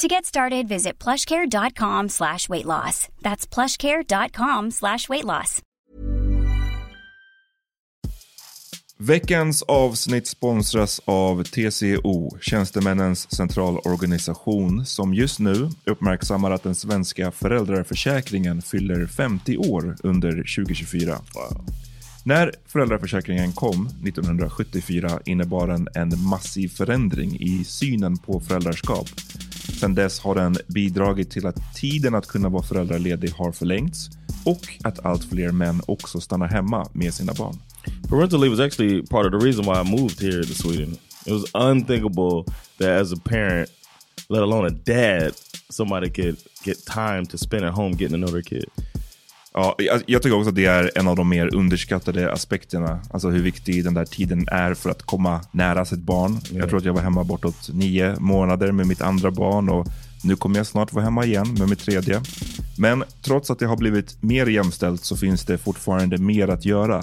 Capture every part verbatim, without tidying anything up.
To get started, visit plushcare.com slash weight loss. That's plushcare.com slash weight loss. Veckans avsnitt sponsras av T C O, Tjänstemännens centralorganisation, som just nu uppmärksammar att den svenska föräldrarförsäkringen fyller femtio år under tjugo tjugofyra. Wow. När föräldraförsäkringen kom nittonhundrasjuttiofyra innebar den en massiv förändring i synen på föräldraskap. Sedan dess har den bidragit till att tiden att kunna vara föräldraledig har förlängts och att allt fler män också stannar hemma med sina barn. Parental leave was actually part of the reason why I moved here to Sweden. It was unthinkable that as a parent, let alone a dad, somebody could get time to spend at home getting another kid. Ja, jag tycker också att det är en av de mer underskattade aspekterna. Alltså hur viktig den där tiden är för att komma nära sitt barn. Yeah. Jag tror att jag var hemma bortåt nio månader med mitt andra barn. Och nu kommer jag snart vara hemma igen med mitt tredje. Men trots att det har blivit mer jämställt så finns det fortfarande mer att göra.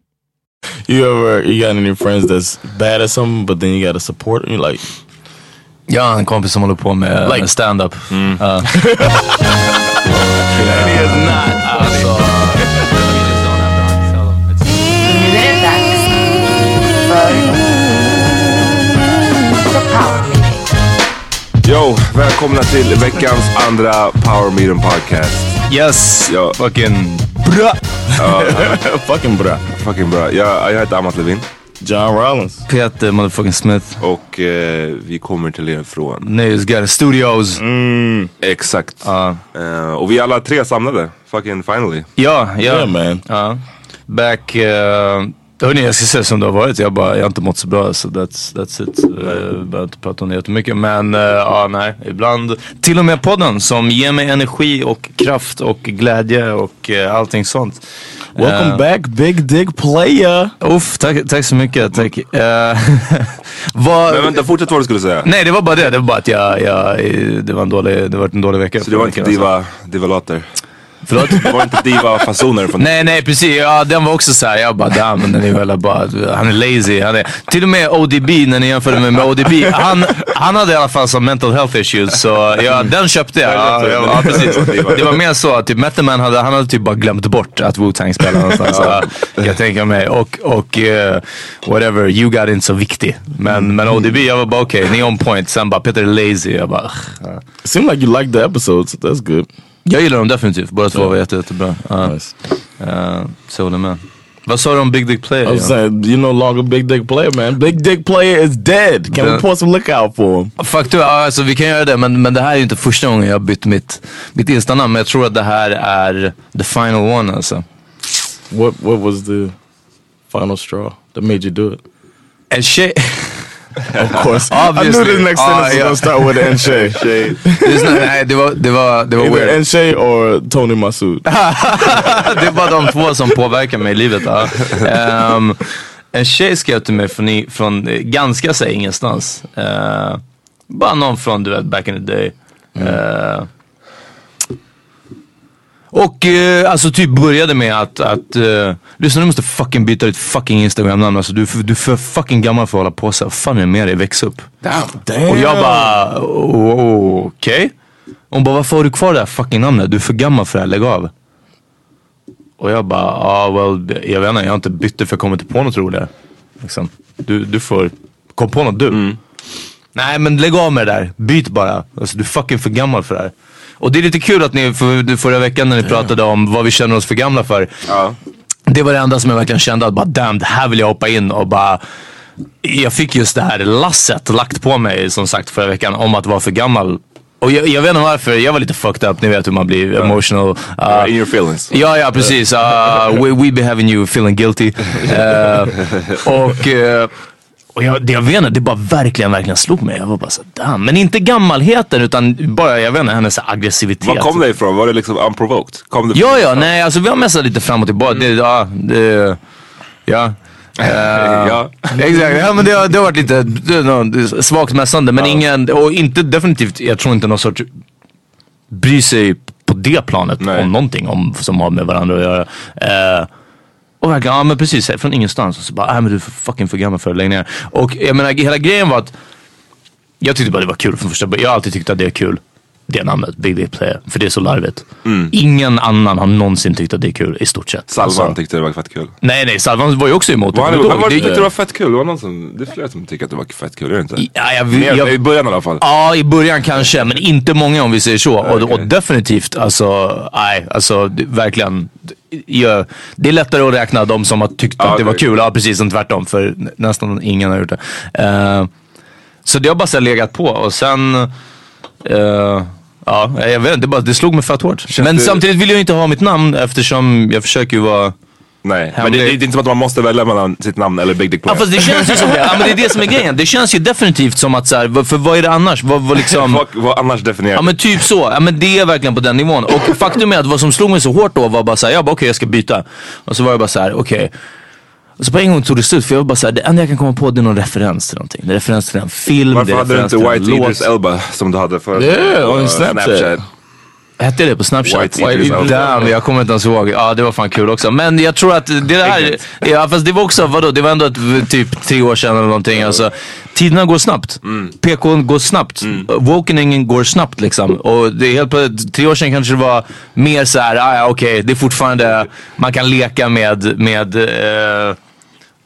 You ever, you got any friends that's bad at something, but then you got to support them? You're like, jag har en kompis som håller på med like, stand-up. Mm. Uh. And he is not awesome. Yo, välkomna till veckans andra Power Meeting Podcast. Yes, yo. Fucking bra. uh, fucking bra. Fucking bra. Jag, jag heter Amat Levin. John Rawlins. Peter Motherfucking Smith. Och uh, vi kommer till er från Nöjesgar Studios. Mm, exakt. Uh. Uh, och vi alla tre samlade. Fucking finally. Ja, yeah, yeah. yeah man. Uh. Back... Uh, Hörrni, jag ska säga som det har varit. Jag, bara, jag har inte mått så bra, så that's, that's it. Jag behöver inte prata om det jättemycket. Men uh, ja, nej, ibland. Till och med podden som ger mig energi och kraft och glädje och uh, allting sånt. Welcome uh, back, Bigdickplaya. Uff, tack, tack så mycket. Tack. Uh, var, men vänta, fortsätt vad du skulle säga. Nej, det var bara det. Det var bara att jag, jag, det var en dålig, det var en dålig vecka. Så det var inte diva, diva later. Förlåt? Det var inte diva-fasoner från... Nej, nej, precis. Ja, den var också så här. Jag bara, damn, den är väl bara... Han är lazy. Han är... Till och med O D B, när ni jämförde mig med O D B. Han, han hade i alla fall som mental health issues. Så ja, den köpte jag. Ja, ja, ja, precis. Det var mer så att typ, Method Man hade, han hade typ bara glömt bort att Wu-Tang spelade någonstans. Så, jag tänker mig. Och, och uh, whatever, you got inte så viktig. Men, mm. men O D B, jag var bara, okej, okay, ni on point. Sen bara, Peter är lazy. Jag bara... Ja. Seems like you liked the episodes. That's good. Jag gillar dem definitivt, bara två var jätte, jättebra. Uh, nice. uh, Så det med. Vad sa du om Big Dick Player? I was saying, you no longer Big Dick Player, man. Big Dick Player is dead. Can the... we pour some look out for him? Fuck du, alltså vi kan göra det, men, men det här är ju inte första gången jag bytt mitt, mitt instanamn. Men jag tror att det här är the final one, alltså. what what was the final straw that made you do it? Enshay. Of course. Obviously. I knew the next sentence uh, was yeah. gonna start with Enshay. Enshay. Det var, det var, det var weird. Enshay or Tony Masood. Det är bara de två som påverkar mig i livet. Ja. Um, Enshay skrev till mig från, från ganska så ingenstans. Uh, bara någon från, du vet, back in the day. Mm. Uh, Och eh, alltså typ började med att, att eh, lyssna, du måste fucking byta ditt fucking Instagram-namn. Alltså du, du är för fucking gammal för att hålla på så. Vad fan är det med dig? Väx upp. Damn, damn. Och jag bara, oh, oh, okej. Okay. Hon bara, varför har du kvar det här fucking namnet? Du är för gammal för det här, lägg av. Och jag bara, ah well, jag vet inte, jag har inte bytt det för jag kommer inte på något roligare. Liksom. Du, du får, kom på något du. Mm. Nej men lägg av med det där, byt bara. Alltså du är fucking för gammal för det här. Och det är lite kul att ni för, förra veckan när ni pratade om vad vi känner oss för gamla för. Ja. Det var det enda som jag verkligen kände att bara damn, det här vill jag hoppa in och bara... Jag fick just det här lasset lagt på mig som sagt förra veckan om att vara för gammal. Och jag, jag vet inte varför, jag var lite fucked up, ni vet hur man blir emotional. Uh, in your feelings. Ja, ja, precis. Uh, we, we be having you feeling guilty. Uh, och... Uh, Och jag, det jag vet inte, det bara verkligen, verkligen slog mig. Jag var bara så damn. Men inte gammalheten, utan bara, jag vet inte, hennes aggressivitet. Var kom det ifrån? Var det liksom unprovoked? Kom det ja, ja, nej, alltså vi har mässat lite fram och tillbaka. Mm. Det, ja, det, ja. Uh, ja. Exakt, ja, men det har, det har varit lite det, no, svagt mässande. Men ja. Ingen, och inte definitivt, jag tror inte någon sorts bryr sig på det planet nej. Om någonting om, som har med varandra att göra. Uh, Och verkligen, ja men precis, från ingenstans. Och så bara, nej men du är fucking för gammal för att lägga ner. Och jag menar, hela grejen var att jag tyckte bara det var kul från första början. Jag har alltid tyckt att det är kul, det namnet, Bigdickplaya. För det är så larvigt. Mm. Ingen annan har någonsin tyckt att det är kul, i stort sett. Salvan alltså, tyckte det var fett kul. Nej, nej, Salvan var ju också emot det. Han var tyckte det var fett kul. Det var någon som, det är flera som tyckte att det var fett kul, är det inte? Ja, jag, jag, jag, i början i alla fall. Ja, i början kanske, men inte många om vi säger så. Okay. Och, och definitivt, alltså, nej, alltså, det, verkligen... Ja, det är lättare att räkna de som har tyckt ja, att det var kul. Ja, precis som tvärtom. För nästan ingen har gjort det. Uh, så det har bara så legat på. Och sen... Uh, ja, jag vet inte. Det, bara, det slog mig fett hårt. Känns men det... samtidigt vill jag inte ha mitt namn. Eftersom jag försöker ju vara... Nej, hemlig. Men det, det är inte som att man måste välja mellan sitt namn eller Big Dick Play. Ja, fast det känns ju som det. Ja, men det är det som är grejen. Det känns ju definitivt som att så här, för vad är det annars? Vad, vad, liksom... vad, vad annars definierar? Ja, men typ så. Ja, men det är verkligen på den nivån. Och faktum är att vad som slog mig så hårt då var bara så här, jag bara okej, okay, jag ska byta. Och så var jag bara så här, okej. Okay. Och så på en gång tog det slut, för jag var bara så här, det enda jag kan komma på det är någon referens till någonting. Det är referens till en film. Varför hade du inte White Idris Elba som du hade för yeah, uh, Snapchat? Snapchat. Hette det på Snapchat? White, White, White, damn, jag kommer inte ens ihåg. Ja, det var fan kul också. Men jag tror att det där... Ja, fast det var också... Vadå? Det var ändå ett, typ tre år sedan eller någonting. Alltså, tiderna går snabbt. Mm. P K:n går snabbt. Mm. Wokeningen går snabbt liksom. Och det är helt på tre år sedan kanske det var mer så här... Ah, ja, okej. Okay, det är fortfarande... Man kan leka med... med eh,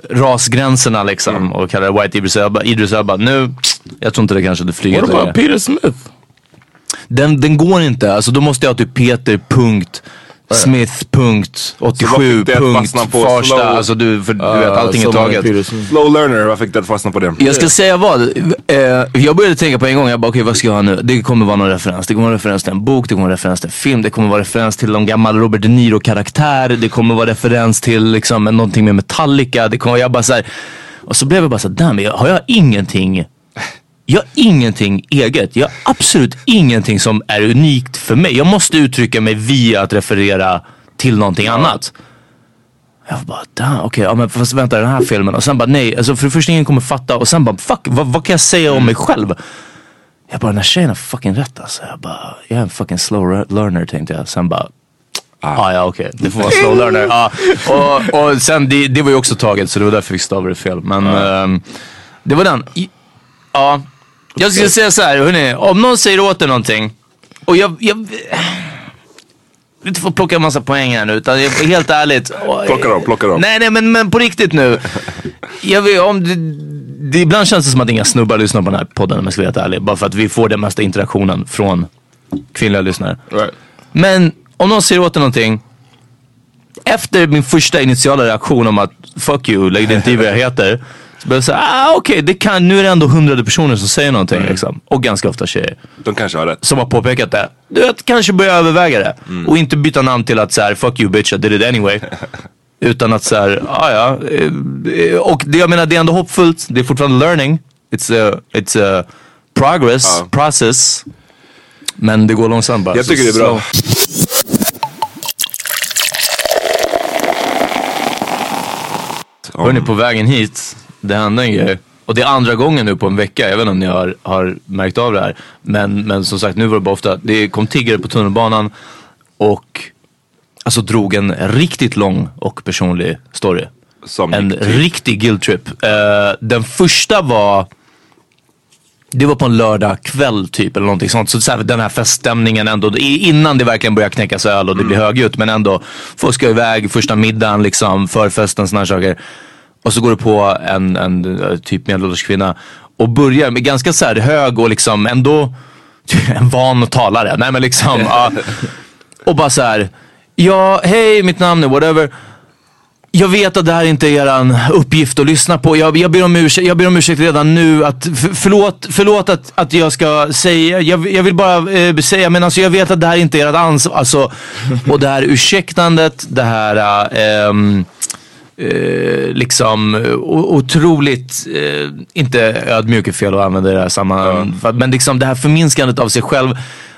rasgränserna liksom. Mm. Och kalla det White Idris Elba. Idris Elba. Nu... Jag tror inte det kanske det flyger. Vad var Peter Smith? Den, den går inte, alltså då måste jag ha typ Peter punkt Smith punkt åttiosju punkt Farsta, alltså du, för, du vet allting uh, är taget. Slow learner, jag fick det att fastna på det. Jag ska säga vad, eh, jag började tänka på en gång, jag bara okej okay, vad ska jag ha nu? Det kommer vara någon referens, det kommer vara referens till en bok, det kommer vara referens till en film, det kommer vara referens till någon gammal Robert De Niro-karaktär, det kommer vara referens till liksom någonting med Metallica, det kommer jag bara så här. Och så blev jag bara så där, har jag ingenting? Jag har ingenting eget. Jag har absolut ingenting som är unikt för mig. Jag måste uttrycka mig via att referera till någonting annat. Jag bara, damn, okej, okay, ja, men fast vänta, den här filmen. Och sen bara, nej, alltså för det första ingen kommer fatta. Och sen bara, fuck, vad, vad kan jag säga om mig själv? Jag bara, den här tjejen har fucking rätt alltså. Jag bara, jag är en fucking slow learner, tänkte jag. Sen bara, ah. ah ja okej, okay. Det får vara slow learner. ah. och, och sen, det, det var ju också taget. Så det var därför vi stavade det fel. Men ah. ähm, det var den, I, ja. Jag skulle säga så här, hörni, om någon säger åt dig någonting och jag, jag, jag inte får plocka en massa poäng här nu, utan jag, helt ärligt plocka dem, plocka dem. Nej, nej, men, men på riktigt nu jag vet, om det, det, ibland känns det som att inga snubbar lyssnar på den här podden, om jag ska vara helt ärlig, bara för att vi får den mesta interaktionen från kvinnliga lyssnare, right. Men om någon säger åt dig någonting efter min första initiala reaktion om att fuck you, lägg dig inte i vad jag heter. Men så ah, okej, okay, det kan, nu är det ändå hundrade personer som säger någonting, mm. liksom. Och ganska ofta tjejer. De kanske har rätt. Som har påpekat det. Du vet, kanske börja överväga det. Mm. Och inte byta namn till att så här, fuck you bitch, I did it anyway. Utan att så här, ah, ja. Och det, jag menar, det är ändå hoppfullt. Det är fortfarande learning. It's a, it's a progress, ja. process. Men det går långsamt bara. Jag tycker så, det är bra. Så. Hör ni, på vägen hit, det hände en grej. Och det är andra gången nu på en vecka. Jag vet inte om ni har, har märkt av det här. Men, men som sagt, nu var det bara ofta. Det kom tiggare på tunnelbanan. Och alltså drog en riktigt lång och personlig story. Som en riktig guilt trip. Uh, den första var... Det var på en lördag kväll typ eller någonting sånt. Så, så här, den här feststämningen ändå, innan det verkligen börjar knäckas öl och det blir högljutt. Men ändå, folk ska iväg första middagen liksom, förfesten, såna här saker. Och så går det på en, en typ medelålders kvinna och börjar med ganska så här hög och liksom ändå en van talare. Nej men liksom, ja, och bara så här, ja hej mitt namn är whatever. Jag vet att det här inte är eran uppgift att lyssna på. Jag, jag, ber, om ursäkt, jag ber om ursäkt redan nu. Att f- förlåt förlåt att, att jag ska säga... Jag, jag vill bara eh, säga... Men alltså jag vet att det här inte är ert ansvar. Alltså, och det här ursäktandet. Det här... Eh, eh, liksom... O- otroligt... Eh, inte ödmjuk är fel att använda det här sammanhanget. Mm. Men liksom det här förminskandet av sig själv...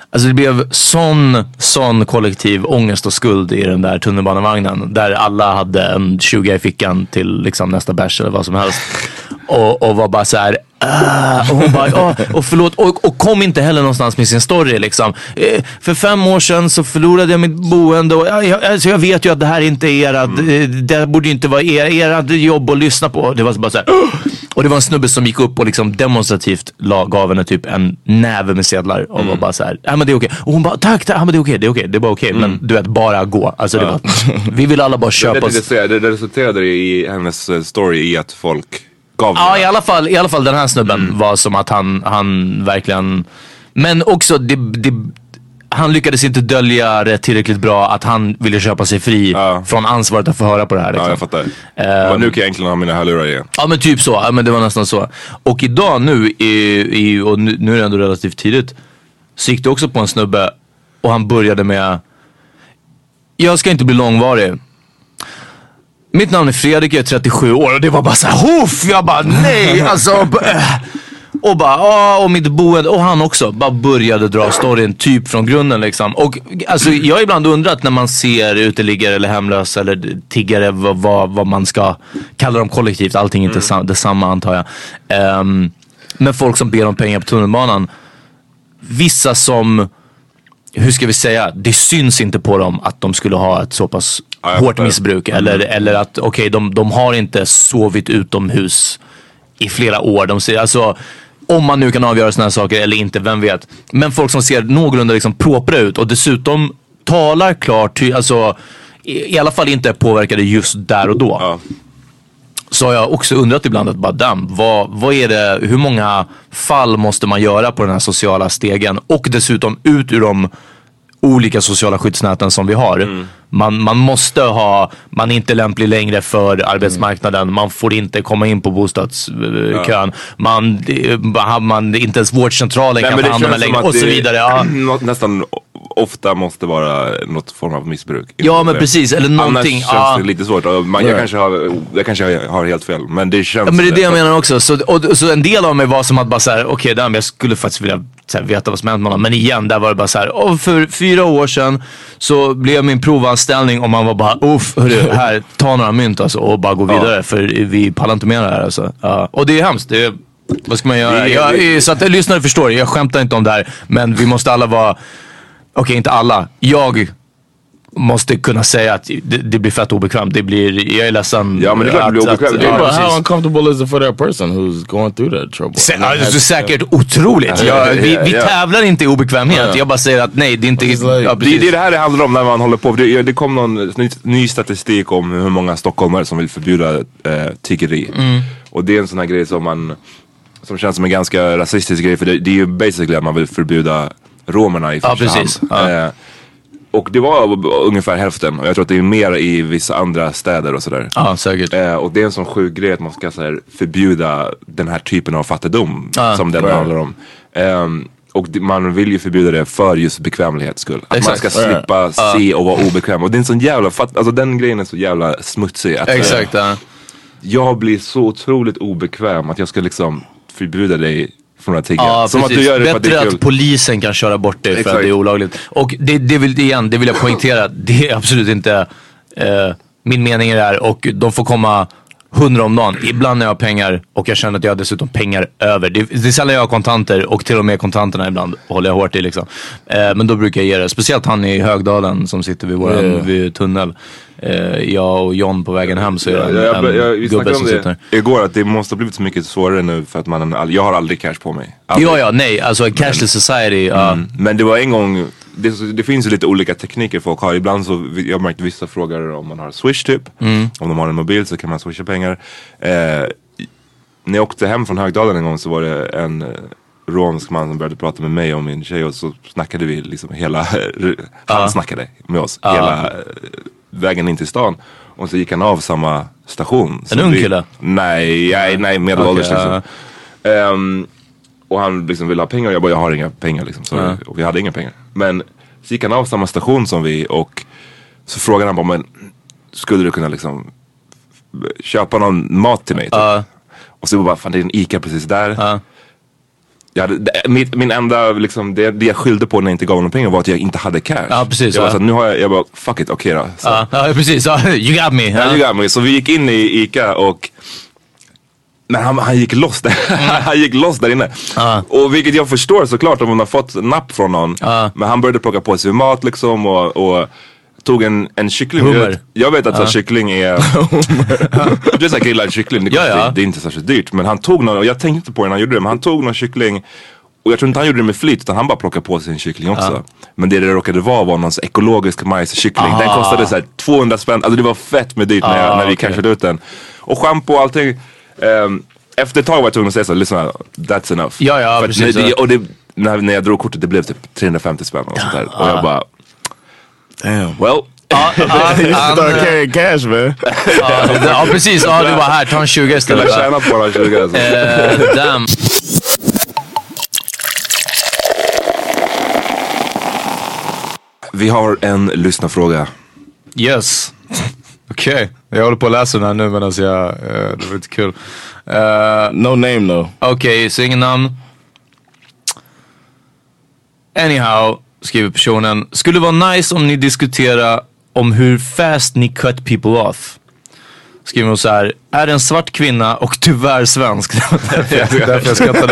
Alltså det blev sån, sån kollektiv ångest och skuld i den där tunnelbanevagnen. Där alla hade en tjugo i fickan till liksom nästa bärs eller vad som helst. Och, och var bara så här... Uh, och hon bara, oh, och förlåt. Och, och kom inte heller någonstans med sin story liksom. Eh, för fem år sedan så förlorade jag mitt boende. Och jag, jag, alltså jag vet ju att det här inte är era... Mm. Det borde inte vara era, era jobb att lyssna på. Det var bara så här... Uh. Och det var en snubbe som gick upp och liksom demonstrativt la, gav henne typ en näve med sedlar. Och mm. var bara så här, ja men det är okej. Och hon bara, tack, tack, ja men det är okej, det är okej, det är bara okej. Mm. Men du vet, bara gå. Alltså, ja. det var, vi vill alla bara köpa oss. Det, det, det resulterade i hennes story i att folk gav henne. Ja, i alla fall, i alla fall den här snubben mm. var som att han, han verkligen... Men också, det... det han lyckades inte dölja det tillräckligt bra att han ville köpa sig fri ja. från ansvaret att få höra på det här. Liksom. Ja, jag fattar. Um, men nu kan jag egentligen ha mina hörlurar igen. Ja, men typ så. Ja, men det var nästan så. Och idag nu, i, i, och nu, nu är det ändå relativt tidigt, så gick det också på en snubbe och han började med: jag ska inte bli långvarig. Mitt namn är Fredrik, jag är trettiosju år. Och det var bara så här, hoff! Jag bara, nej! Alltså... B- Och bara, åh, och mitt boende, och han också bara började dra storyn typ från grunden liksom. Och alltså jag har ibland undrat när man ser uteliggare eller hemlösa eller tiggare, vad, vad, vad man ska kalla dem kollektivt, allting är inte sam- detsamma antar jag. Um, men folk som ber om pengar på tunnelbanan, vissa som, hur ska vi säga, det syns inte på dem att de skulle ha ett så pass ja, hårt missbruk mm. eller, eller att okej, okay, de, de har inte sovit utomhus i flera år, de säger alltså. Om man nu kan avgöra såna här saker eller inte, vem vet. Men folk som ser någorlunda liksom propra ut och dessutom talar klart, alltså i, i alla fall inte påverkade just där och då. Ja. Så har jag också undrat ibland att bara, damn, vad, vad är det, hur många fall måste man göra på den här sociala stegen och dessutom ut ur de olika sociala skyddsnäten som vi har. Mm. Man, man måste ha, man är inte lämplig längre för arbetsmarknaden. Mm. Man får inte komma in på bostadskön. Ja. Man, man inte ens vårdcentralen nej, kan ta hand om en längre och så vidare. Ja. Nästan ofta måste vara något form av missbruk. Ja, men det. Precis. Eller någonting. Annars känns ah. det lite svårt. Man, jag, kanske har, jag kanske har helt fel. Men det känns... Ja, men det är det jag menar också. Så, och, så en del av mig var som att bara så här, okej, okay, jag skulle faktiskt vilja så här, veta vad som hänt med honom. Men igen, där var det bara så här, och för fyra år sedan så blev min provanställning och man var bara, uff, hörru, här, ta några mynt alltså, och bara gå vidare. Ja. För vi pallar inte med det här alltså. Ja. Och det är hemskt. Det är, vad ska man göra? Jag, så att lyssnare förstår, jag skämtar inte om det här. Men vi måste alla vara... Okej, inte alla. Jag måste kunna säga att det, det blir fett obekvämt. Det blir, jag är ledsen. Ja, men det kan bli obekvämt. How uncomfortable is it for that person who's going through that trouble? Sä- ja, det är säkert otroligt. Jag, vi vi tävlar inte i obekvämhet. Jag bara säger att nej, det är inte... Ja, det, det är det här det handlar om när man håller på. Det, det kom någon ny, ny statistik om hur många stockholmare som vill förbjuda eh, tiggeri. Mm. Och det är en sån här grej som man... Som känns som en ganska rasistisk grej. För det, det är ju basically att man vill förbjuda... romerna i första ja, precis. hand. Ja. Eh, och det var ungefär hälften. Och jag tror att det är mer i vissa andra städer och sådär. Ja, säkert. Eh, och det är en sån sjuk grej att man ska så här, förbjuda den här typen av fattigdom ja, som det handlar om. Eh, Och man vill ju förbjuda det för just bekvämlighets skull. Att exakt. Man ska slippa uh. se och vara obekväm. Och det är en sån jävla, alltså den grejen är så jävla smutsig att, exakt, uh. jag blir så otroligt obekväm att jag ska liksom förbjuda dig från att tigga. Ja, som att du gör det. Bättre för att, det att polisen kan köra bort dig för exakt. Att det är olagligt. Och det, det, vill, igen, det vill jag poängtera. Det är absolut inte eh, min mening där. Och de får komma hundra om dagen. Ibland när jag har pengar och jag känner att jag har dessutom pengar över. Det, det är sällan jag har kontanter, och till och med kontanterna ibland håller jag hårt i liksom. Eh, men då brukar jag ge det. Speciellt han i Högdalen som sitter vid våran mm. vid tunnel. Eh, jag och John på vägen hem så är det en, jag, jag, jag, gubbe som det sitter. Igår att det måste ha blivit så mycket svårare nu för att man, jag har aldrig cash på mig. Aldrig. Ja, ja, nej. Alltså cashless society. Mm. Uh. Men det var en gång. Det, det finns ju lite olika tekniker folk har. Ibland så, jag märkte vissa frågar om man har Swish typ. Mm. Om de har en mobil så kan man swisha pengar. Eh, när jag åkte hem från Högdalen en gång så var det en romsk man som började prata med mig och min tjej. Och så snackade vi liksom hela, uh. han snackade med oss uh. hela vägen in till stan. Och så gick han av samma station. En ung kille? Nej, nej, nej medelålders okay, liksom. Uh. Um, Och han liksom ville ha pengar och jag bara, jag har inga pengar liksom. Så, mm. Och vi hade inga pengar. Men så gick han av samma station som vi och så frågade han bara, men skulle du kunna liksom köpa någon mat till mig? Typ? Uh. Och så bara, fan det är en Ica precis där. Uh. Jag hade, det, min, min enda liksom, det, det jag skyllde på när jag inte gav honom pengar var att jag inte hade cash. Ja, precis. Jag var så, nu har jag, jag bara, fuck it, okej okay, då. Så. Uh, uh, precis, uh, you got me. Uh. Yeah, you got me. Så vi gick in i Ica och... Men han, han gick loss där. Han gick loss där inne. Uh. Och vilket jag förstår såklart om hon har fått napp från någon. Uh. Men han började plocka på sig mat liksom och, och tog en, en kyckling. Hummer. Jag vet att uh. så kyckling är... det är så här grillad kyckling. Det, ja, ja. Det, det är inte särskilt dyrt. Men han tog någon, och jag tänkte inte på det när han gjorde det. Men han tog någon kyckling. Och jag tror inte han gjorde det med flit utan han bara plockade på sig en kyckling också. Uh. Men det det råkade vara var någon ekologisk majskyckling. Uh. Den kostade så här tvåhundra spänn. Alltså det var fett med dyrt när, jag, uh, när vi okay. cashade ut den. Och shampoo och allting... Um, efter ett tag var jag tvungen att säga så, lyssna, that's enough. Ja, ja, för precis. När, och det, när, när jag drog kortet, det blev typ trehundrafemtio spänn och sånt där. Uh. Och jag bara, damn, well. Ja, cash, man. Ja, precis. Ja, du var här, ta en tjugo istället. Kan jag tjäna på den tjugo? uh, damn. Vi har en lyssnarfråga. Yes. Okej, okay. Jag håller på att läsa den här nu medan jag, uh, det var lite kul. Uh, no name though. Okej, okay, så ingen namn. Anyhow, skriver personen. Skulle vara nice om ni diskuterar om hur fast ni cut people off. Skriver hon så här, är en svart kvinna och tyvärr svensk. Därför jag skrattar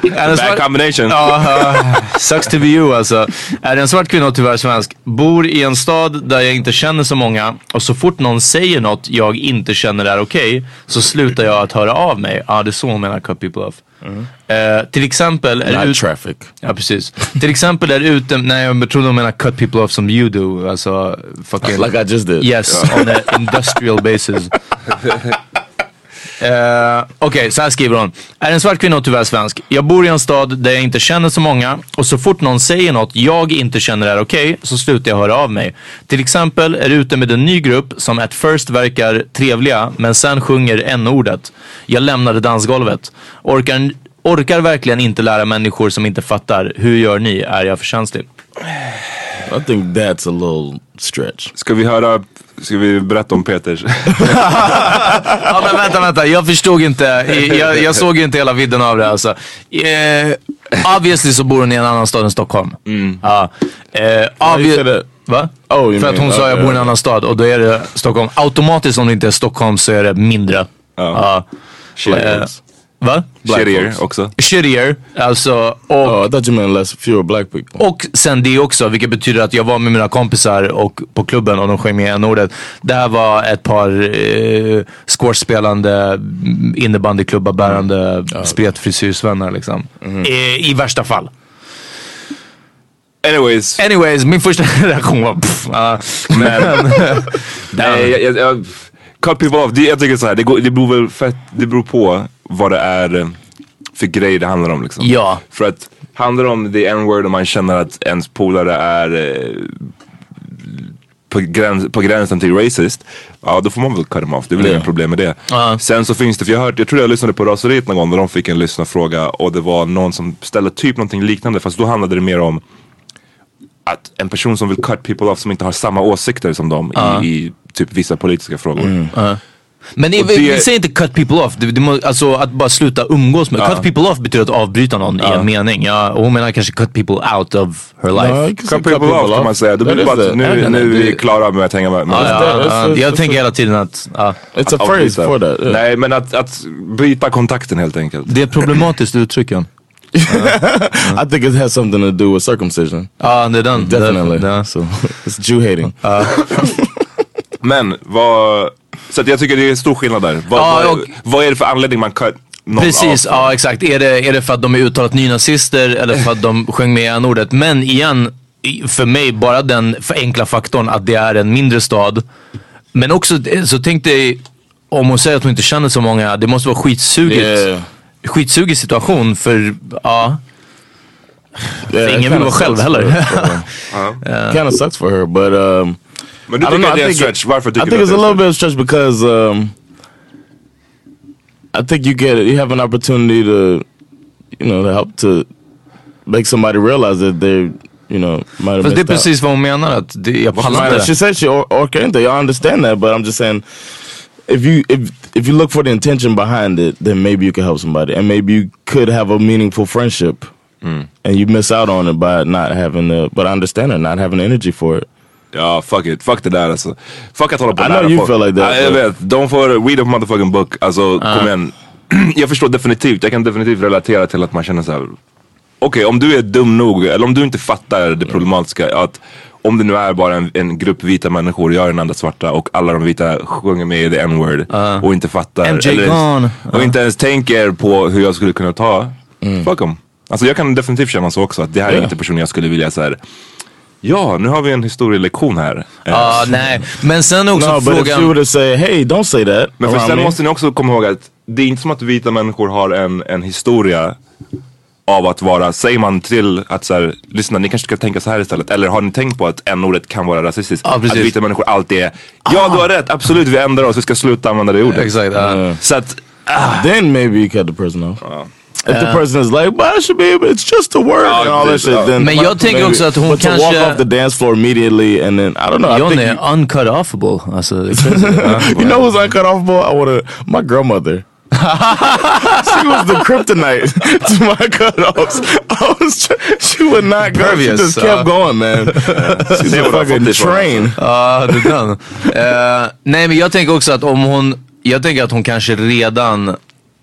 det. Bad combination. Ja, sucks to be you alltså. Är en svart kvinna och tyvärr svensk. Bor i en stad där jag inte känner så många. Och så fort någon säger något jag inte känner är okej. Okay, så slutar jag att höra av mig. Ja, ah, det är så hon menar cut people off. Mm. Uh, till exempel är ut... traffic. Ja, precis. Till exempel är ute. Nej, jag tror de menar cut people off som you do. Alltså fucking like I just did. Yes, yeah. On an industrial basis. Uh, Okej, okay, så här skriver hon. Är en svart kvinna och tyvärr svensk. Jag bor i en stad där jag inte känner så många. Och så fort någon säger något jag inte känner är okej okay, så slutar jag höra av mig. Till exempel är ute med en ny grupp som at first verkar trevliga, men sen sjunger n-ordet. Jag lämnade dansgolvet. Orkar, orkar verkligen inte lära människor som inte fattar. Hur gör ni? Är jag förtjänstlig? I think that's a little stretch. Ska vi höra, ska vi berätta om Peters? Ja men vänta, vänta, jag förstod inte, jag, jag såg inte hela vidden av det alltså. Eh, obviously så bor hon i en annan stad än Stockholm. Mm. Ja. Eh, obvi- Va? Oh, för mean, att hon sa jag bor i en annan stad och då är det Stockholm. Automatiskt om det inte är Stockholm så är det mindre. Oh. Ja. Shit. Va? Shittier också. Shittier, alltså. Och, oh, I less, fewer black people. Och sen det också, vilket betyder att jag var med mina kompisar och på klubben och de sjöng med en ordet. Det här var ett par eh, skårspelande innebandyklubbar bärande mm. oh. spretfrisyrsvänner liksom. Mm-hmm. I, I värsta fall. Anyways. Anyways, min första reaktion var pff, uh, men nej, jag, jag, jag, cut people off. Det, jag tycker så här, det, går, det beror väl fett, det beror på vad det är för grej det handlar om liksom. Ja. För att handlar det om the n-word och man känner att ens polare är på, gräns, på gränsen till racist, ja då får man väl cut him off. Det är väl inget problem med det. Uh-huh. Sen så finns det, för jag hört, jag tror jag lyssnade på Raseriet någon gång när de fick en lyssnarfråga och det var någon som ställde typ någonting liknande, fast då handlade det mer om att en person som vill cut people off som inte har samma åsikter som dem uh-huh. i, i typ vissa politiska frågor. Mm. Uh-huh. Men det, det, vi säger inte cut people off, det, det må, alltså att bara sluta umgås med. Uh. Cut people off betyder att avbryta någon uh. i en mening. Ja, och hon menar kanske cut people out of her life. No, cut, cut people, people off, off kan man säga. Det blir bara att nu, nu är vi klara med att hänga med. Uh, uh, uh, uh, jag tänker hela tiden att... Uh, it's att a phrase for that. Yeah. Nej, men att, att bryta kontakten helt enkelt. Det är problematiskt uttrycken. uh, uh. I think it has something to do with circumcision. Ja, uh, det är den. Definitely. Yeah. So, it's Jew-hating. Uh. Men vad... Så att jag tycker det är stor skillnad där. Vad, ja, vad, och, vad är det för anledning man cut någon precis, av? Ja exakt. Är det, är det för att de är uttalat nynazister eller för att de sjöng med en ordet? Men igen, för mig bara den enkla faktorn att det är en mindre stad. Men också så tänk dig, om hon säger att hon inte känner så många, det måste vara skitsugigt. Yeah. Skitsugig situation för, ja... Yeah, för ingen vill vara själv heller. uh-huh. Kind of sucks for her, but... Um... Men du I don't know, I think, it, I think it's a little bit of a stretch because um, I think you get it, you have an opportunity to, you know, to help to make somebody realize that they, you know, might have missed out. Fast det är precis vad hon menar, att det, jag pallar inte. She said she orkar inte, I understand that, but I'm just saying, if you, if, if you look for the intention behind it, then maybe you can help somebody and maybe you could have a meaningful friendship mm. and you miss out on it by not having the, but I understand it, not having the energy for it. Ja, fuck it, fuck det där alltså. Fuck att hålla på där. I know you like that, ja, jag vet, de får read a motherfucking book. Alltså, uh. kom igen. Jag förstår definitivt, jag kan definitivt relatera till att man känner så här. Okej, okay, om du är dum nog, eller om du inte fattar det problematiska, att om det nu är bara en, en grupp vita människor, jag är den andra svarta och alla de vita sjunger med i the n-word uh. och inte fattar eller, uh. och inte ens tänker på hur jag skulle kunna ta mm. fuck em. Alltså jag kan definitivt känna så också, att det här yeah. är inte personen jag skulle vilja så här. Ja, nu har vi en historielektion här. Ja, uh, nej. Men sen också no, frågan... But if you would say, hey, don't say that. Men för sen me. Måste ni också komma ihåg att det är inte som att vita människor har en, en historia av att vara... Säger man till att så här, lyssna, ni kanske ska tänka så här istället. Eller har ni tänkt på att n-ordet kan vara rasistiskt? Uh, att vita människor alltid är... Ja, du har rätt. Absolut, vi ändrar oss. Vi ska sluta använda det ordet. Exakt. Uh, uh, så att... Uh, then maybe you cut the person off. Uh. If the person is like, well, I should be able, it's just a word oh, and all that shit, then... Men jag tänker också att hon kanske... walk off the dance floor immediately and then, I don't know, John I think... är uncut-offable. Alltså, you know who's uncut-offable? I wanna... My grandmother. She was the kryptonite to my cut-offs. I was... She would not go. Pervious, she just kept uh, going, man. She's a fucking train. Ja, det är den. Nej, men jag tänker också att om hon... Jag tänker att hon kanske redan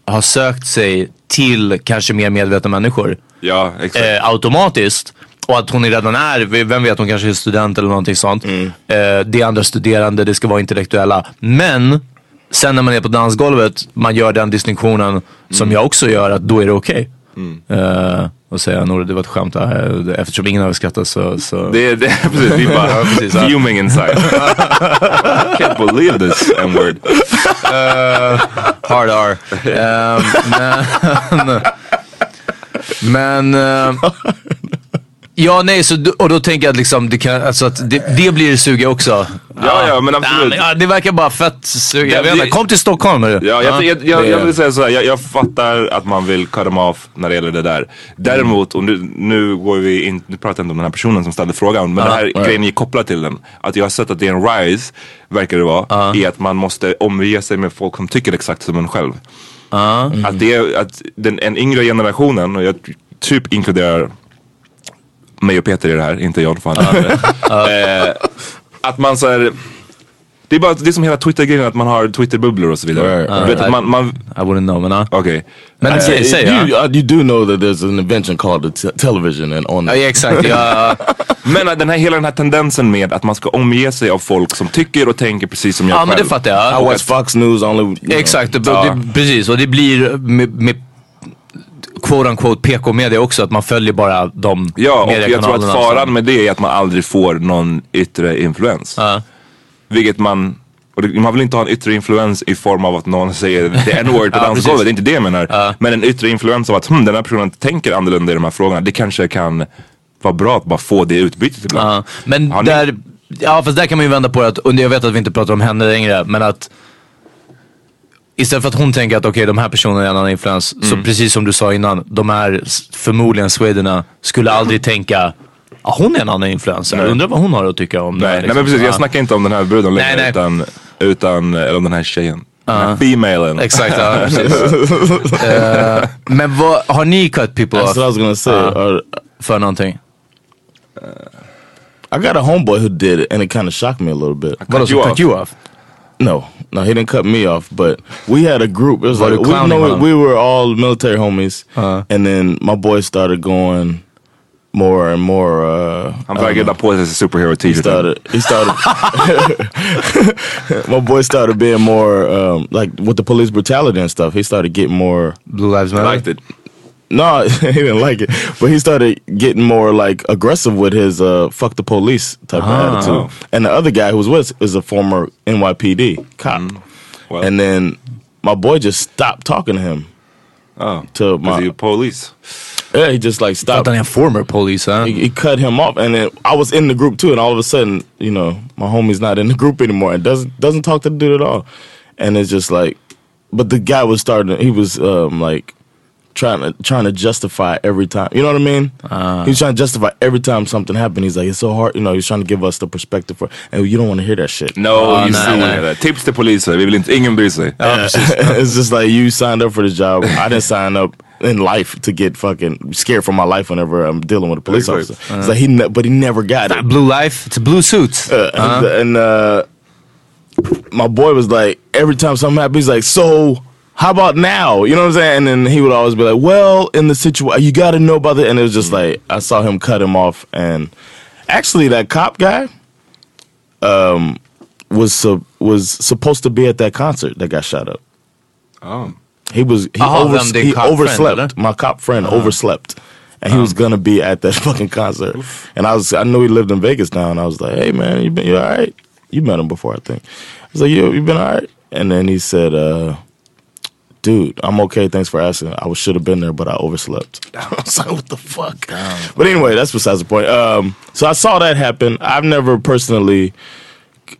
har sökt sig till kanske mer medvetna människor. Ja, exakt. Eh, automatiskt. Och att hon redan är, vem vet, hon kanske är student eller någonting sånt. Mm. Eh, det är andra studerande, det ska vara intellektuella. Men sen när man är på dansgolvet, man gör den distinktionen mm. som jag också gör, att då är det okej. Okay. Mm. Eh, och säga, Nora, det var ett skämt här. Eftersom ingen har skrattat så... så. Det är precis, vi bara ja, precis, fuming inside. Can't believe this n-word. Uh, hard R. Uh, men... men uh, ja, nej, så, och då tänker jag att, liksom, det, kan, alltså att det, det blir suga också. Ja, ja, men absolut. Ja, det verkar bara fett suga. Jag vet inte, kom till Stockholm. Ja, jag, jag, jag, jag, jag vill säga så här, jag, jag fattar att man vill cut them off när det gäller det där. Däremot, och nu, nu går vi in, nu pratar jag inte om den här personen som ställde frågan, men uh-huh. den här uh-huh. grejen är kopplad till den. Att jag har sett att det är en rise, verkar det vara, uh-huh. i att man måste omge sig med folk som tycker exakt som en själv. Uh-huh. Mm. Att det är att den, en yngre generationen, och jag typ inkluderar mig och Peter i det här, inte jag fan. eh, att man så här, det är bara det är som hela Twitter-grejen, att man har Twitter-bubblor och så vidare. Uh, vet, I, man, man, I wouldn't know, men uh. okay. Men uh, säg, säg, you, ja. You do know that there's an invention called the television and on. Ja, exakt. Ja. Men den här hela den här tendensen med att man ska omge sig av folk som tycker och tänker precis som jag. Ja, men det fattar jag. I watch Fox News only. Exakt, precis. Och det blir med, med quote unquote P K-media också, att man följer bara de ja, mediekanalerna. Ja, och jag tror att faran med det är att man aldrig får någon yttre influens. Uh. Vilket man, och det, man vill inte ha en yttre influens i form av att någon säger det n-word på dansgolvet, ja, det är inte det jag menar. Uh. Men en yttre influens av att hm, den här personen tänker annorlunda i de här frågorna, det kanske kan vara bra att bara få det utbytet ibland. Uh. Men har där... Ni? Ja, fast där kan man ju vända på det att, och jag vet att vi inte pratar om henne längre, men att istället för att hon tänker att okej, okay, de här personerna är en annan influens, mm. så precis som du sa innan, de här förmodligen svederna skulle aldrig tänka ah, hon är en annan influencer. Jag undrar vad hon har att tycka om. Nej, det här, liksom. Nej men precis, jag snackar inte om den här bruden längre, nej, nej. Utan, utan eller om den här tjejen. Uh, femalen. Exakt. Uh, uh, men vad har ni cut people off? That's what I was gonna say. Uh, or, för någonting. Uh, I got a homeboy who did it and it kind of shocked me a little bit. I cut, you, cut off. you off? No, no, he didn't cut me off. But we had a group. It was like we, know, we were all military homies, uh-huh. and then my boy started going. More and more uh, I'm trying to get my boy as a superhero teacher. He started he started my boy started being more um, like with the police brutality and stuff. He started getting more Blue Lives Matter. Liked it. No, he didn't like it. But he started getting more like aggressive with his uh, fuck the police type ah. of attitude. And the other guy who was with is a former N Y P D cop. Mm. Well. And then my boy just stopped talking to him. Oh, to my he police. Yeah, he just like stopped. He former police, huh? He, he cut him off, and then I was in the group too. And all of a sudden, you know, my homie's not in the group anymore, and doesn't doesn't talk to the dude at all. And it's just like, but the guy was starting. He was um, like trying to trying to justify every time. You know what I mean? Uh, he was trying to justify every time something happened. He's like, it's so hard. You know, he's trying to give us the perspective for. And you don't want to hear that shit. No, oh, you nah, see nah. that. Tips to police. We will inte ingen bryr sig. It's just like you signed up for this job. I didn't sign up. In life to get fucking scared for my life whenever I'm dealing with a police That's officer. Right. Uh-huh. It's like he, ne- but he never got it. That blue life, it's a blue suit. Uh, uh-huh. And uh, my boy was like, every time something happened, he's like, so how about now? You know what I'm saying? And then he would always be like, well, in the situation, you got to know about it. And it was just mm-hmm. like, I saw him cut him off. And actually, that cop guy um, was su- was supposed to be at that concert that got shot up. Oh. He was he, oh, overs- he overslept. Friend, my cop friend uh-huh. overslept, and he um. was gonna be at that fucking concert. Oof. And I was I knew he lived in Vegas now, and I was like, "Hey man, you been you all right? You met him before, I think." I was like, "Yo, you been all right?" And then he said, uh, "Dude, I'm okay. Thanks for asking. I should have been there, but I overslept." I was like, "What the fuck?" Damn. But anyway, that's besides the point. Um, so I saw that happen. I've never personally.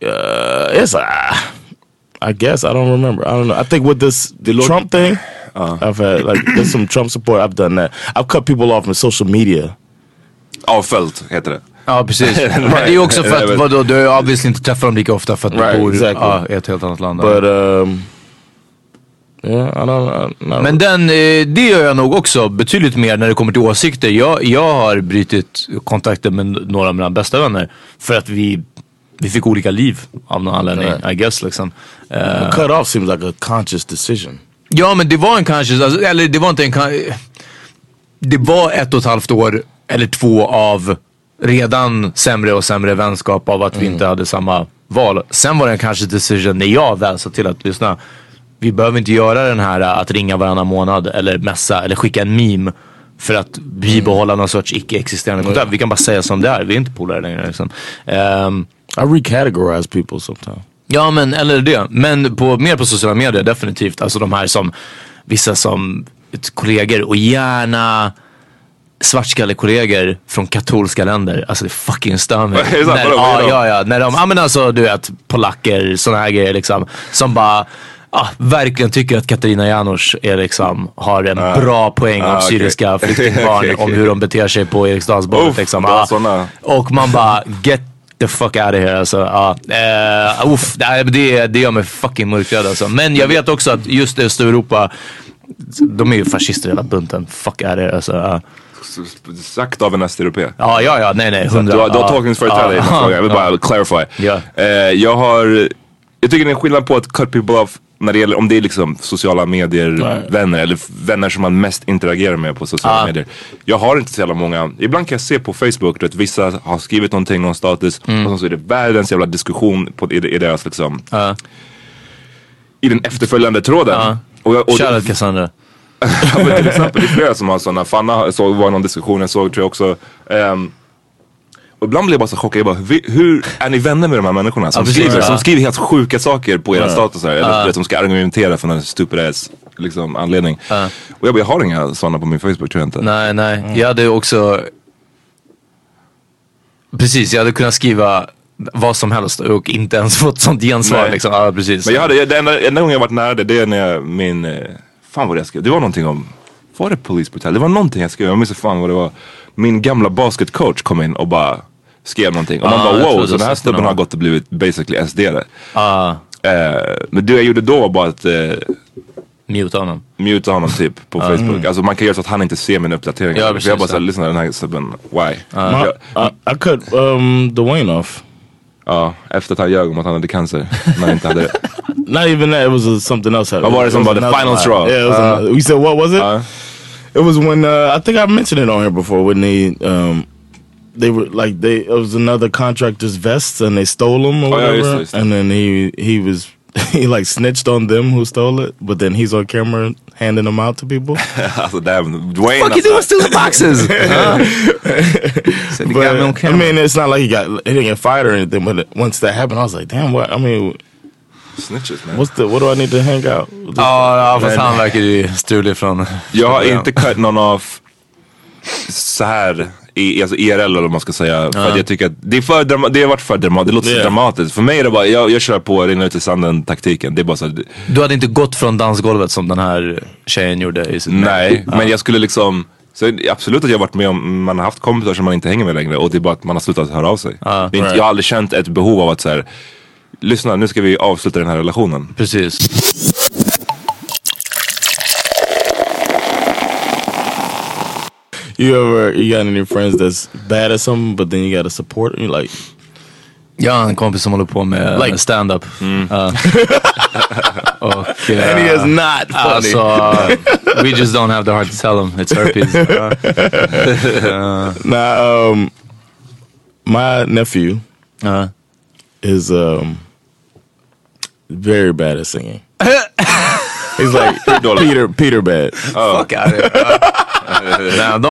Uh, it's uh, I guess I don't remember. I don't know. I think with this the Lord- Trump thing, uh. I've had like there's some Trump support. I've done that. I've cut people off in social media. Avföljt heter det. Ja, precis. Right. Men det är också för att vadå, du obviously inte träffar dem lika ofta för att right, du bor exactly. ja, i ett helt annat land. But, um, yeah, I don't, I don't. Men den, det gör jag nog också betydligt mer när det kommer till åsikter. Jag, jag har brytit kontakten med några av mina bästa vänner för att vi Vi fick olika liv av någon anledning, right. I guess, liksom. Uh, cut off seems like a conscious decision. Ja, men det var en conscious, alltså, eller det var inte en det var ett och ett halvt år eller två av redan sämre och sämre vänskap av att mm. vi inte hade samma val. Sen var det en conscious decision när jag väl sa till att lyssna, vi behöver inte göra den här att ringa varannan månad eller messa eller skicka en meme för att bibehålla mm. någon sorts icke-existerande kontakt. Mm. Vi kan bara säga som det är, vi är inte polare längre, liksom. Um, I recategorize people sometimes. Ja, men eller det. Men på, mer på sociala medier, definitivt. Alltså de här som, vissa som kollegor och gärna svartskallekollegor från katolska länder. Alltså det fucking stämmer. när, ja, ja, ja. När de, ja men alltså du vet, polacker, sådana här grejer liksom. Som bara, ja, verkligen tycker att Katarina Janouch är liksom, har en uh, bra poäng uh, om okay. syriska flyktingbarn okay, okay. om hur de beter sig på Eriksdalsbadet liksom. Ja. Såna. Och man bara, get the fuck out of here alltså. Ja. Uh, uff, det, det gör mig fucking mörkrädd alltså. Men jag vet också att just i Östeuropa, de är ju fascister hela bunten. Fuck out of here alltså. Uh. Sagt av en östeuropé. Ja, ja, ja, nej, nej. hundra, du har, du har uh, tolkningsföreträde uh, i den frågan. Jag vill bara uh, clarify. Yeah. Uh, jag har, jag tycker det är skillnad på att cut people off när det gäller, om det är liksom sociala medier right. vänner eller vänner som man mest interagerar med på sociala ah. medier. Jag har inte så jävla många. Ibland kan jag se på Facebook att vissa har skrivit någonting, någon status mm. och så är det världens jävla diskussion på, i, i deras liksom uh. i den efterföljande tråden. Uh. Och, och, och Charlotte Cassandra. Ja, men till exempel det är flera som har sådana. Fanna såg, var någon diskussion jag såg tror jag också. Um, Och ibland blir jag bara så chockad. Jag bara, hur, hur är ni vänner med de här människorna som, ja, precis, skriver, ja. som skriver helt sjuka saker på era ja. statusar eller uh. som ska argumentera för någon stupid-ass liksom, anledning. Uh. Och jag bara, jag har inga sådana på min Facebook, tror jag inte. Nej, nej. Mm. Jag hade också... Precis, jag hade kunnat skriva vad som helst och inte ens fått sånt gensvar liksom. Ja, precis. Men jag hade, det enda, enda gången jag varit nära det, det är när jag, min, fan vad jag skrev, det var någonting om, var det Police Brutality? Det var någonting jag skrev, jag minns fan vad det var. Min gamla basketcoach kom in och bara skrev någonting. Och man ah, bara, wow, så den här snubben har gått och blivit basically S D-are. Ah. Eh, men det jag gjorde då var bara att... Eh, Muta honom. Muta honom typ på ah, Facebook. Mm. Alltså man kan göra så att han inte ser min uppdatering. Ja, precis. Jag bara såhär, lyssna den här snubben, why? Ah. Ma, jag, I, I cut um, Dwayne off. Ja, efter att han ljög om att han hade cancer. När inte hade det. Not even that, it was something else. Vad var det som var the final straw? Yeah, it was uh, another, we said, what was it? Uh, it was when, uh, I think I mentioned it on here before, when they, um, they were like, they, it was another contractor's vests and they stole them or whatever. Oh, yeah, just, just. And then he, he was, he like snitched on them who stole it, but then he's on camera handing them out to people. I was damn, Dwayne. What the fuck you doing stealing boxes? Said he got me on camera. I mean, it's not like he got, he didn't get fired or anything, but once that happened, I was like, damn, what, I mean... Snitches, man. What's the, what do I need to hang out? Ja, för han verkar ju stulig från... Jag har inte cut någon av så här, i, alltså I R L eller vad man ska säga. Uh-huh. För att jag tycker att det, är för drama- det har varit för dramatiskt, det låter yeah. så dramatiskt. För mig är det bara, jag, jag kör på rinna ut i sanden-taktiken. Det är bara så här, du hade inte gått från dansgolvet som den här tjejen gjorde i sitt... Nej, uh-huh. men jag skulle liksom... Så absolut att jag har varit med om, man har haft kompisar som man inte hänger med längre. Och det är bara att man har slutat höra av sig. Uh-huh. Det är inte, right. Jag har aldrig känt ett behov av att så här... Lyssna, nu ska vi avsluta den här relationen. Precis. You ever, you got any friends that's bad at something, but then you gotta support them, like... Jag har en kompis som håller på med like, stand-up. Mm. Uh, och, uh, and he is not funny. Alltså, uh, we just don't have the heart to tell him. It's herpes. uh. Nah, um, my nephew... Uh. Is um very bad at singing. He's like Peter Peter bad. Oh. Fuck out of it.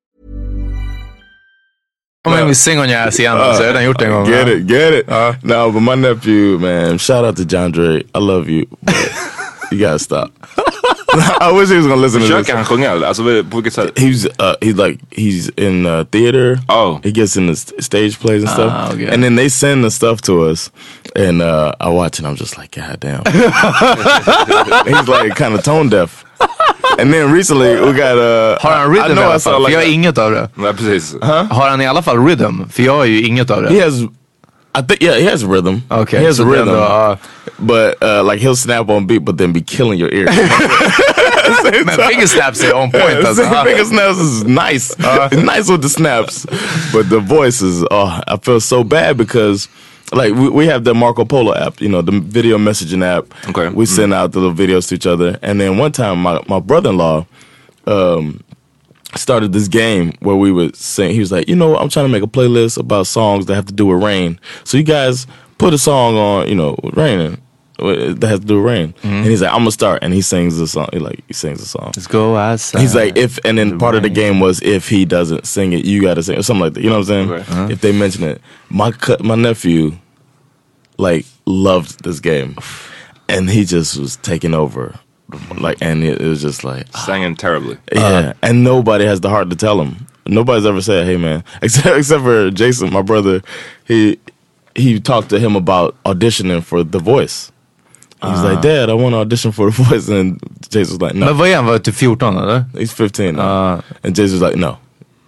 Come on, we sing on your ass igen. Så jag har gjort det en gång. Get it, get it. Uh, no, but my nephew, man, shout out to John Dre. I love you, but you gotta stop. I wish he was gonna listen to this. Försöker han sjunga? Alltså, på vilket sätt? He's, uh, he's like, he's in uh, theater. Oh. He gets in the stage plays and stuff. Ah, okay. And then they send the stuff to us. And uh, I watch and I'm just like, god damn. He's like kind of tone deaf. And then recently we got a... Har han rhythm i alla fall? Like jag är inget av det. Nej, precis. Huh? Har han i alla fall rhythm? För jag är ju inget av det. He has... I think, yeah, he has rhythm. Okay. He has so rhythm. Då, uh, but, uh, like, he'll snap on beat, but then be killing your ears. Man, finger snaps are on point. Alltså. Finger snaps is nice. Uh, nice with the snaps. But the voice is... Oh, I feel so bad because... Like, we, we have the Marco Polo app, you know, the video messaging app. Okay. We send out the little videos to each other. And then one time, my, my brother-in-law um, started this game where we would sing. He was like, you know, I'm trying to make a playlist about songs that have to do with rain. So you guys put a song on, you know, raining. that has to do with rain. Mm-hmm. And he's like, I'm gonna start, and he sings the song. He like he sings the song. Let's go outside. He's like, if and then the part rain. Of the game was if he doesn't sing it, you gotta sing it, or something like that. You know what I'm saying? Right. Uh-huh. If they mention it, my my nephew like loved this game, and he just was taking over. Like, and it was just like sang him terribly. Yeah, uh, and nobody has the heart to tell him. Nobody's ever said, "Hey, man," except except for Jason, my brother. He he talked to him about auditioning for The Voice. He was uh. like, "Dad, I want to audition for The Voice," and Jason was like, "No." Men vad är han, var typ fjorton eller? He's fifteen now. Uh. And Jason was like, "No."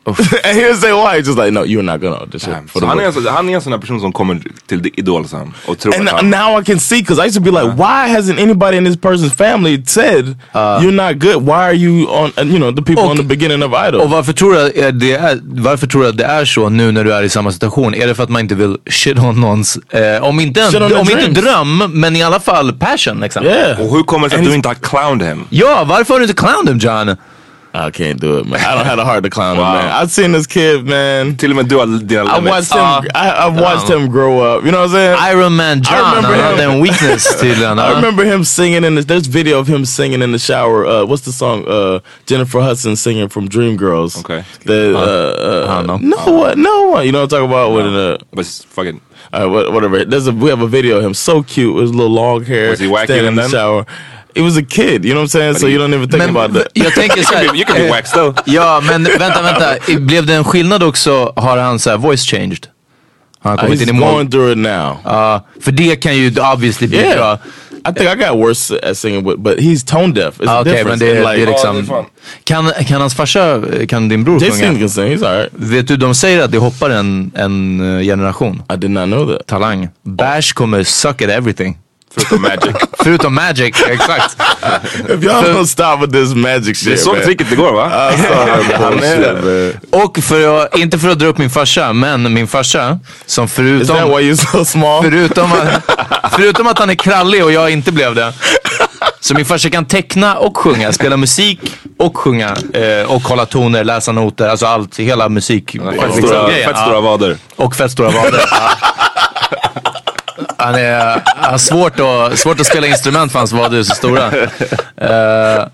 And he would say why, he's just like, no, you're not gonna audition for the han, är, han är en sån här person som kommer till Idol sen och tror and att han... now I can see, because I used to be like, uh. why hasn't anybody in this person's family said uh. you're not good, why are you on, you know, the people och, on the beginning of Idol. Och varför tror du att det är, varför tror du att det är så nu när du är i samma situation? Är det för att man inte vill shit on någons eh, om inte en, om dreams. Inte dröm, men i alla fall passion liksom. Yeah. Och hur kommer det sig att du inte har clowned him? Ja, varför har du inte clowned him, John? I can't do it, man. I don't have the heart to clown wow. him, man. I've seen this kid, man. Till och med du har I watched him. Uh, I, I've watched um, him grow up. You know what I'm saying? Iron Man John. I remember weakness. I remember him singing in this. There's video of him singing in the shower. Uh, what's the song? Uh, Jennifer Hudson singing from Dreamgirls. Okay. The, uh, uh, I don't know. No one, no one. You know what I'm talking about? No. With the uh, but fucking. Uh, whatever. There's a we have a video of him. So cute. With his little long hair. Was he wacky standing in the shower? It was a kid, you know what I'm saying? But so you don't even think men, about that. Jag tänker så här, you can be, be waxed though. Ja, men vänta, vänta. Blev det en skillnad också? Har han så här voice changed? Har han kommit uh, in i mål? He's going through it now. Uh, för det kan ju obviously bli yeah. bra. I think I got worse at singing, with, but he's tone deaf. It's okay, a difference. Men det, like, det är liksom... Oh, kan, kan hans farsa, kan din bror sjunga? Jason can sing, he's all right. Vet du, de säger att det hoppar en, en generation. I did not know that. Talang. Bash kommer suck at everything. Förutom magic. Förutom magic, exakt. If y'all don't stop with this magic shit. Det är så tricket det går, va? Och för att, inte för att dra upp min farsa, men min farsa som förutom so förutom, att, förutom att han är krallig och jag inte blev det. Så min farsa kan teckna och sjunga, spela musik och sjunga eh, och hålla toner, läsa noter, alltså allt, hela musik. Fett stora, liksom, fett stora vader. Och fett stora vader. Han är, han är svårt, att, svårt att spela instrument för hans vader är så stora. Uh,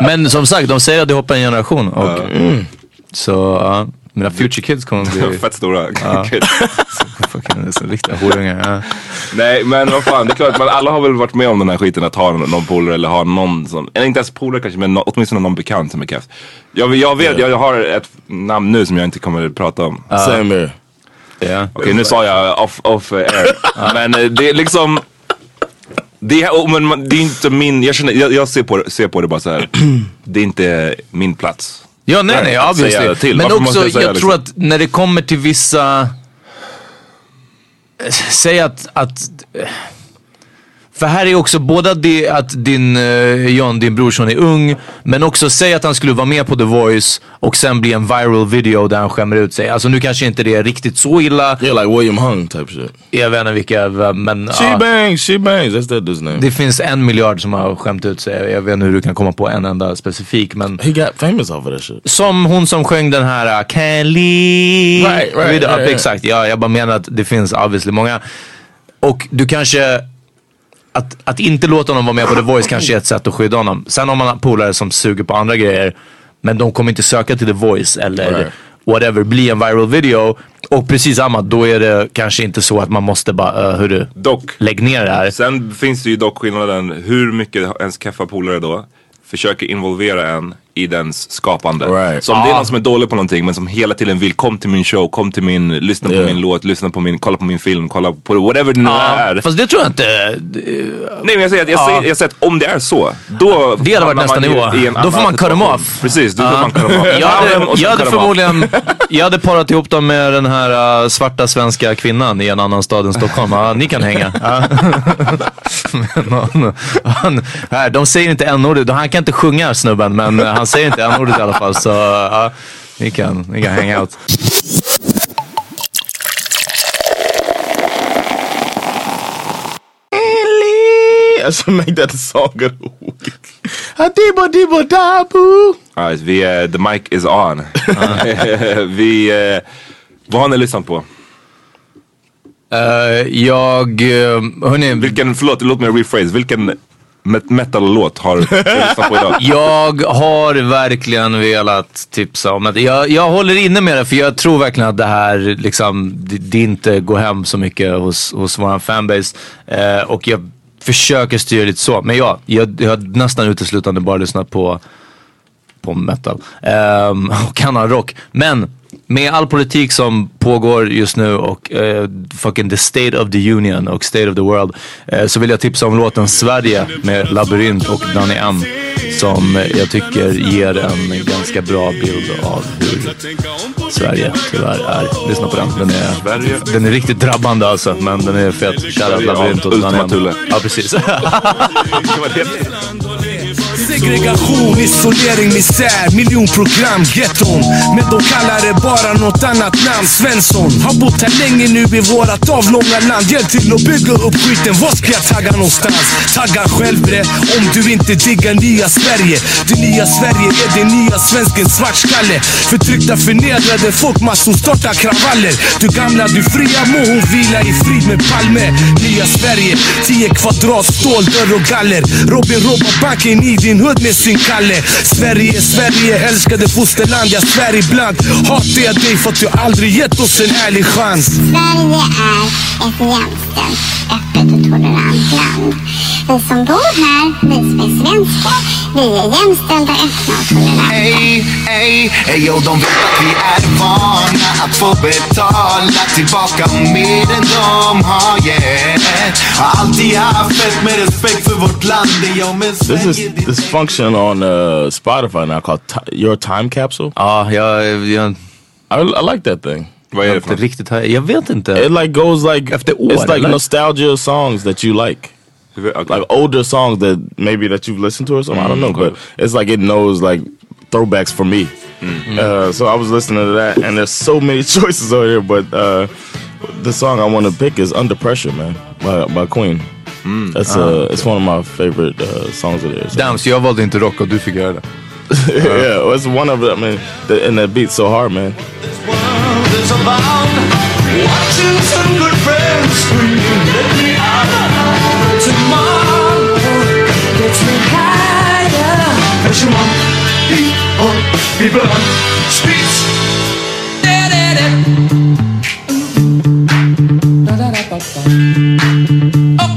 men som sagt, de säger att det hoppar en generation. Och, uh, mm. Så uh, mina future kids kommer bli... Fett stora uh, kids. Fucking så riktiga horungar. Uh. Nej, men vad fan, det är klart. Man, alla har väl varit med om den här skiten att ha någon polare eller ha någon som... Eller inte ens polare kanske, men no, åtminstone någon bekant som är kräft. Jag, jag vet, jag, jag har ett namn nu som jag inte kommer att prata om. Uh. Säg mig. Yeah. Okej, okay, nu sa jag off, off air. Men det är liksom det är, men det är inte min. Jag, känner, jag, jag ser, på, ser på det bara så här. Det är inte min plats. Ja, nej, nej, obviously. Men varför också, jag, jag tror liksom? Att när det kommer till vissa säg att, att för här är också både det att din, John, din brorson är ung, men också säg att han skulle vara med på The Voice och sen bli en viral video där han skämmer ut sig. Alltså nu kanske inte det är riktigt så illa. Yeah, like William Hung type shit. Jag vet inte vilka, men... She ja, bangs, she bangs, that's that dude's name. Det finns en miljard som har skämt ut sig. Jag vet inte hur du kan komma på en enda specifik, men... He got famous over that shit. Som hon som sjöng den här uh, Kelly... Right, right, right, right, right. Exakt, ja, jag bara menar att det finns obviously många. Och du kanske... Att, att inte låta honom vara med på The Voice kanske är ett sätt att skydda honom. Sen har man polare som suger på andra grejer, men de kommer inte söka till The Voice eller right. whatever, bli en viral video. Och precis samma, då är det kanske inte så att man måste bara, uh, hur du dock, lägg ner det här. Sen finns det ju dock skillnaden hur mycket ens kaffa polare då försöker involvera en i dens skapande. Right. Så om ah. det är någon som är dålig på någonting men som hela tiden vill kom till min show, kom till min, lyssna yeah. på min låt, lyssna på min, kolla på min film, kolla på whatever det nu ah. är. Fast det tror jag inte. Det, nej, men jag säger att jag, ah. säger, jag säger att om det är så, då det hade varit nästa nivå. Då får man cut them off. Precis, då ah. får man cut them off. Jag hade, jag hade förmodligen jag hade parat ihop dem med den här uh, svarta svenska kvinnan i en annan stad än Stockholm. Ah, ni kan hänga. Ah. men, han, han, här, de säger inte en ordet. Han kan inte sjunga snubben, men han jag säger inte en ordet i alla fall, så ja, ni kan, ni kan hänga ut. I should make that a song of the week. Adibo, dibo, dabu. All right, vi, uh, the mic is on. vi, uh, vad har ni lyssnat på? Uh, jag... Uh, hörni, vilken, förlåt, låt mig rephrase. Vilken met- metal-låt har du lyssnat på idag? Jag har verkligen velat tipsa om att jag, jag håller inne med det, för jag tror verkligen att det här liksom, det, det inte går hem så mycket hos, hos vår fanbase. Uh, och jag försöker styra lite så. Men ja, jag, jag har nästan uteslutande bara lyssnat på på metal. Um, och kan ha rock. Men med all politik som pågår just nu och uh, fucking the state of the union och state of the world, uh, så vill jag tipsa om låten Sverige med Labyrinth och Danny M, som uh, jag tycker ger en ganska bra bild av hur Sverige tyvärr är. Lyssna på den. Den är, den är riktigt drabbande alltså, men den är fet. Kära Labyrinth och Danny M. Ja, precis. Segregation, isolering, misär, miljonprogram, getton. Men de kallar det bara något annat namn. Svensson har bott här länge nu i vårat avlånga land. Hjälp till att bygga upp skiten, vad ska jag tagga någonstans? Tagga själv det, om du inte diggar nya Sverige. Det nya Sverige är det nya svensken svartskalle. Förtryckta, förnedrade folkmassor startar kravaller. Du gamla, du fria, må hon vila i frid med Palme. Nya Sverige, tio kvadrat, stål, dörr och galler. Robin robbar banken i din hud med sin kalle. Sverige, Sverige, älskade fosterland. Jag svär ibland hatar jag dig för att du aldrig gett oss en ärlig chans. Sverige är ett jämställt, öppet och tolerant land. Vi som bor här, vi som är svenskar, vi är jämställda, öppna och toleranta. Ey, ey, ey, och de vet att vi är vana att få betala tillbaka mer än de har gett. Har alltid haft ett med respekt för vårt land. Det jag med Sverige. This function on uh, Spotify now called t- Your Time Capsule. Ah, uh, yeah, yeah. I, I like that thing. Vad är det för riktigt? Jag vet inte. It like goes like efter år, it's like nostalgia songs that you like. Okay. Like older songs that maybe that you've listened to or something. Mm, I don't know, okay. But it's like it knows like throwbacks for me. Mm. Uh, so I was listening to that, and there's so many choices over here, but uh, the song I want to pick is Under Pressure, man, by, by Queen. Mm. That's uh, okay. It's one of my favorite uh, songs of theirs. So. Damn, so jag valde inte rock och du fick göra det. Yeah, well, it's one of them, I mean, the, and that beat's so hard, man. This world is about watching some good friends scream, let me out. Tomorrow gets me higher. As you want, be on, be blunt, speech. Okay.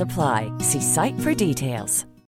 apply. See site for details.